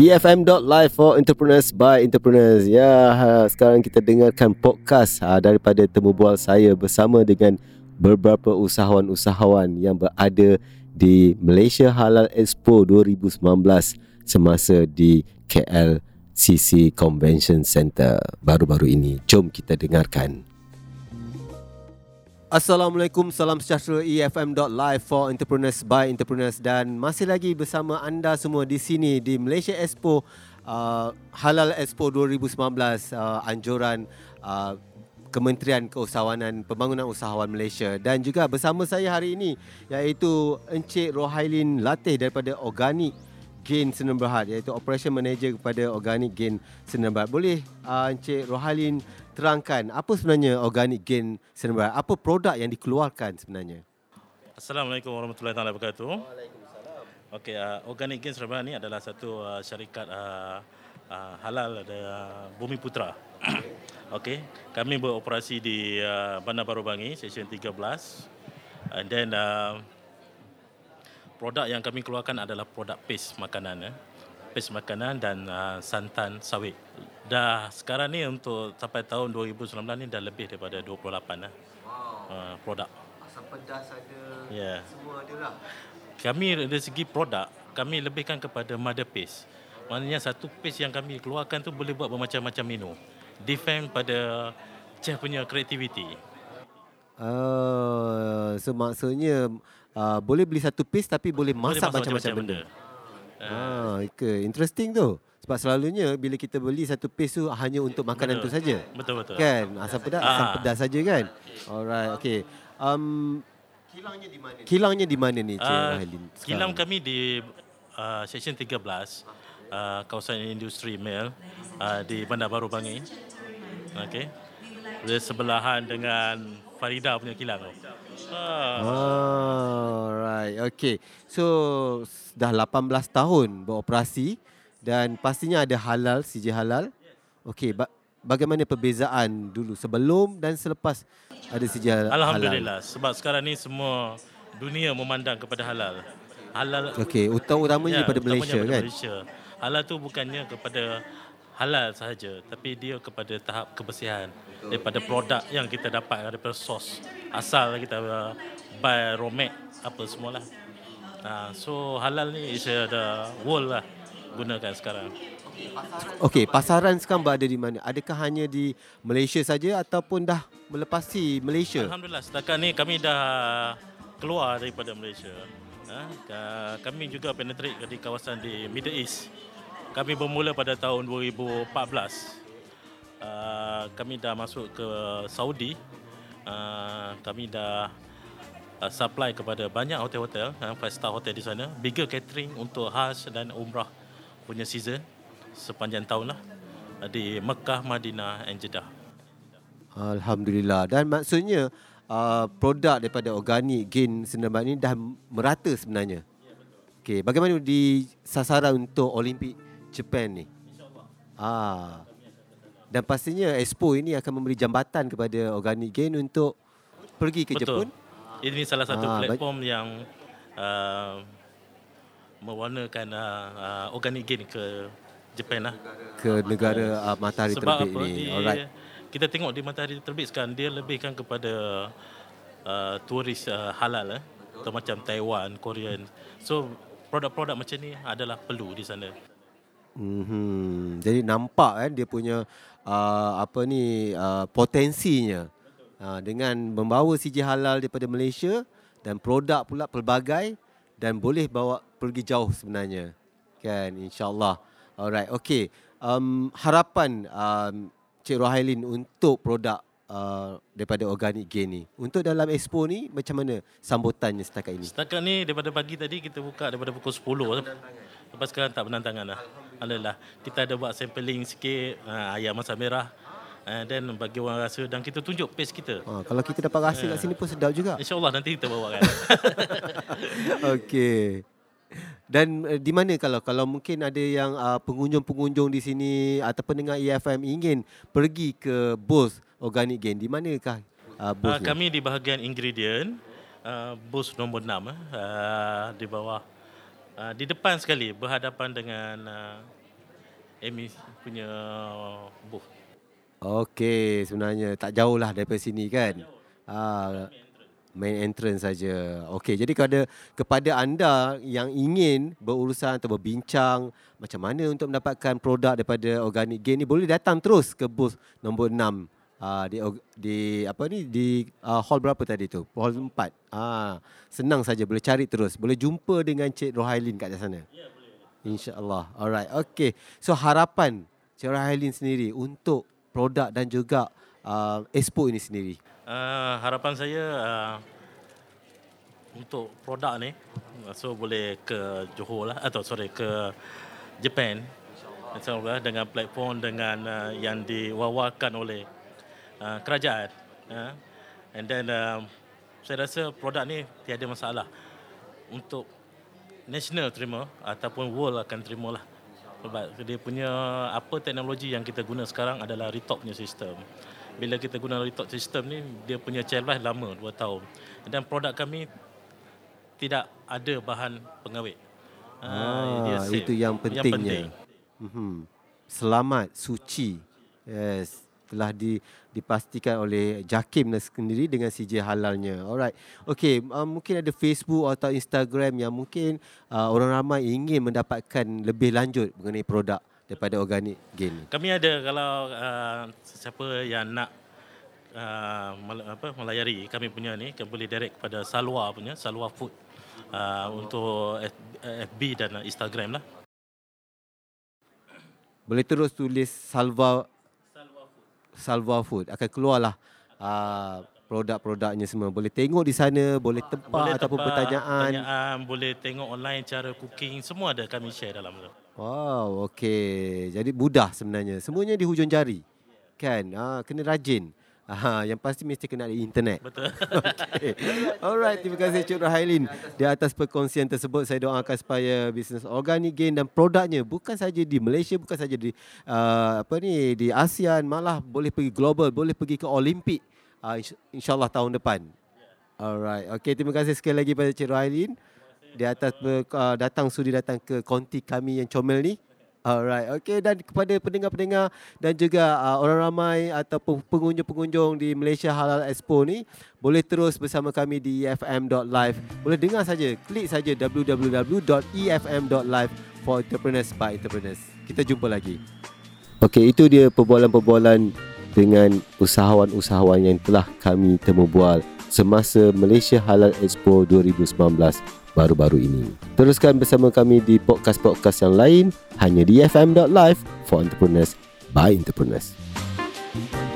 EFM.live for entrepreneurs by entrepreneurs. Ya, sekarang kita dengarkan podcast daripada temu bual saya bersama dengan beberapa usahawan-usahawan yang berada di Malaysia Halal Expo 2019 semasa di KLCC Convention Centre baru-baru ini. Jom kita dengarkan. Assalamualaikum, salam sejahtera. EFM.live for entrepreneurs by entrepreneurs, dan masih lagi bersama anda semua di sini di Malaysia Expo Halal Expo 2019, anjuran Kementerian Keusahawanan Pembangunan Usahawan Malaysia. Dan juga bersama saya hari ini iaitu Encik Rohailin Latif daripada Organic Gain Sdn Bhd, iaitu Operation Manager kepada Organic Gain Sdn Bhd. Boleh Encik Rohailin terangkan apa sebenarnya Organic Gain Sdn Bhd? Apa produk yang dikeluarkan sebenarnya? Assalamualaikum warahmatullahi wabarakatuh. Waalaikumsalam. Okey, Organic Gain Sdn Bhd ni adalah satu syarikat halal dari Bumi Putra. Okey, kami beroperasi di Bandar Baru Bangi, Seksyen 13. And then produk yang kami keluarkan adalah produk paste makanan. Paste makanan dan santan sawit. Dah sekarang ni untuk sampai tahun 2019 ni dah lebih daripada 28 produk. Asam pedas ada, semua ada lah. Kami dari segi produk, kami lebihkan kepada mother paste. Maknanya satu paste yang kami keluarkan tu boleh buat bermacam-macam menu. Defend pada chef punya kreativiti. So maksudnya boleh beli satu piece tapi boleh masak macam-macam benda. Okay. Interesting tu. Sebab selalunya bila kita beli satu piece tu hanya untuk makanan tu saja. Betul. Kan? Asam pedas saja kan? Alright, okay. Kilangnya di mana? Ni Cik Rohailin? Kilang kami di Seksyen 13. Kawasan industri mil di Bandar Baru Bangi. Okey. Bersebelahan dengan Farida punya kilang. Alright. Okey. So dah 18 tahun beroperasi dan pastinya ada halal, CJ halal. Okey, bagaimana perbezaan dulu sebelum dan selepas ada CJ halal? Alhamdulillah, sebab sekarang ni semua dunia memandang kepada halal. Halal. Okey, utamanya daripada Malaysia kan. Halal tu bukannya kepada halal sahaja, tapi dia kepada tahap kebersihan. Daripada produk yang kita dapat, daripada sos asal kita buy, romek, apa semualah. So halal ni is the world lah gunakan sekarang. Okey, pasaran sekarang berada di mana? Adakah hanya di Malaysia saja ataupun dah melepasi Malaysia? Alhamdulillah, setakat ni kami dah keluar daripada Malaysia. Kami juga penetrate di kawasan di Middle East. Kami bermula pada tahun 2014. Kami dah masuk ke Saudi. Kami dah supply kepada banyak hotel-hotel, 5-star hotel di sana. Bigger catering untuk Hajj dan Umrah punya season sepanjang tahun lah, di Makkah, Madinah dan Jeddah. Alhamdulillah. Dan maksudnya produk daripada Organic Gain Sdn Bhd ni dah merata sebenarnya. Ya, betul. Okey, bagaimana di sasaran untuk Olimpik Jepun ni? InsyaAllah. Dan pastinya Expo ini akan memberi jambatan kepada Organic Gain untuk pergi ke Jepun. Ini salah satu platform yang mewarnakan Organic Gain ke Jepun lah. Ke negara matahari terbit ini. Alright. Kita tengok di matahari terbit sekarang, dia lebihkan kepada turis halal atau macam Taiwan, Korean. So produk-produk macam ni adalah perlu di sana. Jadi nampak dia punya potensinya. Dengan membawa CJ halal daripada Malaysia dan produk pula pelbagai dan boleh bawa pergi jauh sebenarnya. Kan, insya-Allah. Alright, okey. Harapan Cik Rohailin untuk produk daripada Organic Gain ni untuk dalam Expo ni macam mana sambutannya setakat ini? Setakat ni daripada pagi tadi kita buka daripada pukul 10. Lepas sekarang tak bertentangan lah. Alhamdulillah. Kita ada buat sampling sikit ayam masak merah dan bagi orang rasa dan kita tunjuk paste kita. Kalau kita dapat rasa kat sini pun sedap juga. InsyaAllah nanti kita bawakan. Okey. Dan di mana kalau mungkin ada yang pengunjung-pengunjung di sini atau pendengar EFM ingin pergi ke booth Organic Gain, di manakah booth? Kami di bahagian ingredient, booth nombor 6 di bawah, di depan sekali berhadapan dengan Amy punya booth. Okey, sebenarnya tak jauh lah daripada sini kan. Main entrance saja. Okey, jadi kepada anda yang ingin berurusan atau berbincang macam mana untuk mendapatkan produk daripada Organic Gain ni, boleh datang terus ke booth nombor 6 di hall berapa tadi tu? Hall 4. Senang saja, boleh cari terus. Boleh jumpa dengan Cik Rohailin kat sana. Ya, boleh. InsyaAllah. Alright, okay. So harapan Cik Rohailin sendiri untuk produk dan juga expo ini sendiri. Harapan saya untuk produk ni, so boleh ke Johor lah, ke Japan. InsyaAllah dengan platform yang diwawarkan oleh kerajaan. And then saya rasa produk ni tiada masalah untuk national terima ataupun world akan terima lah. Sebab dia punya teknologi yang kita guna sekarang adalah retop punya sistem. Bila kita guna retop sistem ni, dia punya shelf life lama 2 tahun. Dan produk kami tidak ada bahan pengawet. Itu yang pentingnya. Selamat, suci. Yes. Telah dipastikan oleh Jakim sendiri dengan CJ halalnya. Alright. Okey, mungkin ada Facebook atau Instagram yang mungkin orang ramai ingin mendapatkan lebih lanjut mengenai produk daripada Organic Gain. Kami ada, kalau siapa yang nak melayari kami punya ni, kami boleh direct kepada Salwa Food untuk FB dan Instagram lah. Boleh terus tulis Salwa Food, akan keluarlah produk-produknya semua. Boleh tengok di sana, boleh pertanyaan, boleh tengok online cara cooking, semua ada kami share dalam tu. Wow, okey. Jadi mudah sebenarnya. Semuanya di hujung jari. Kan? Kena rajin. Yang pasti mesti kena ada internet. Betul. Okay. Alright, terima kasih Cik Rohailin. Di atas perkongsian tersebut, saya doakan supaya bisnes Organic Gain dan produknya bukan saja di Malaysia, bukan saja di di ASEAN, malah boleh pergi global, boleh pergi ke Olimpik insya-Allah tahun depan. Alright. Okey, terima kasih sekali lagi kepada Cik Rohailin di atas sudi datang ke konti kami yang comel ni. Alright, okay, dan kepada pendengar-pendengar dan juga orang ramai ataupun pengunjung-pengunjung di Malaysia Halal Expo ni, boleh terus bersama kami di EFM.live. Boleh dengar saja, klik saja www.efm.live for entrepreneurs by entrepreneurs. Kita jumpa lagi. Okay, itu dia perbualan-perbualan dengan usahawan-usahawan yang telah kami temubual semasa Malaysia Halal Expo 2019 baru-baru ini. Teruskan bersama kami di podcast-podcast yang lain hanya di FM.live for entrepreneurs by entrepreneurs.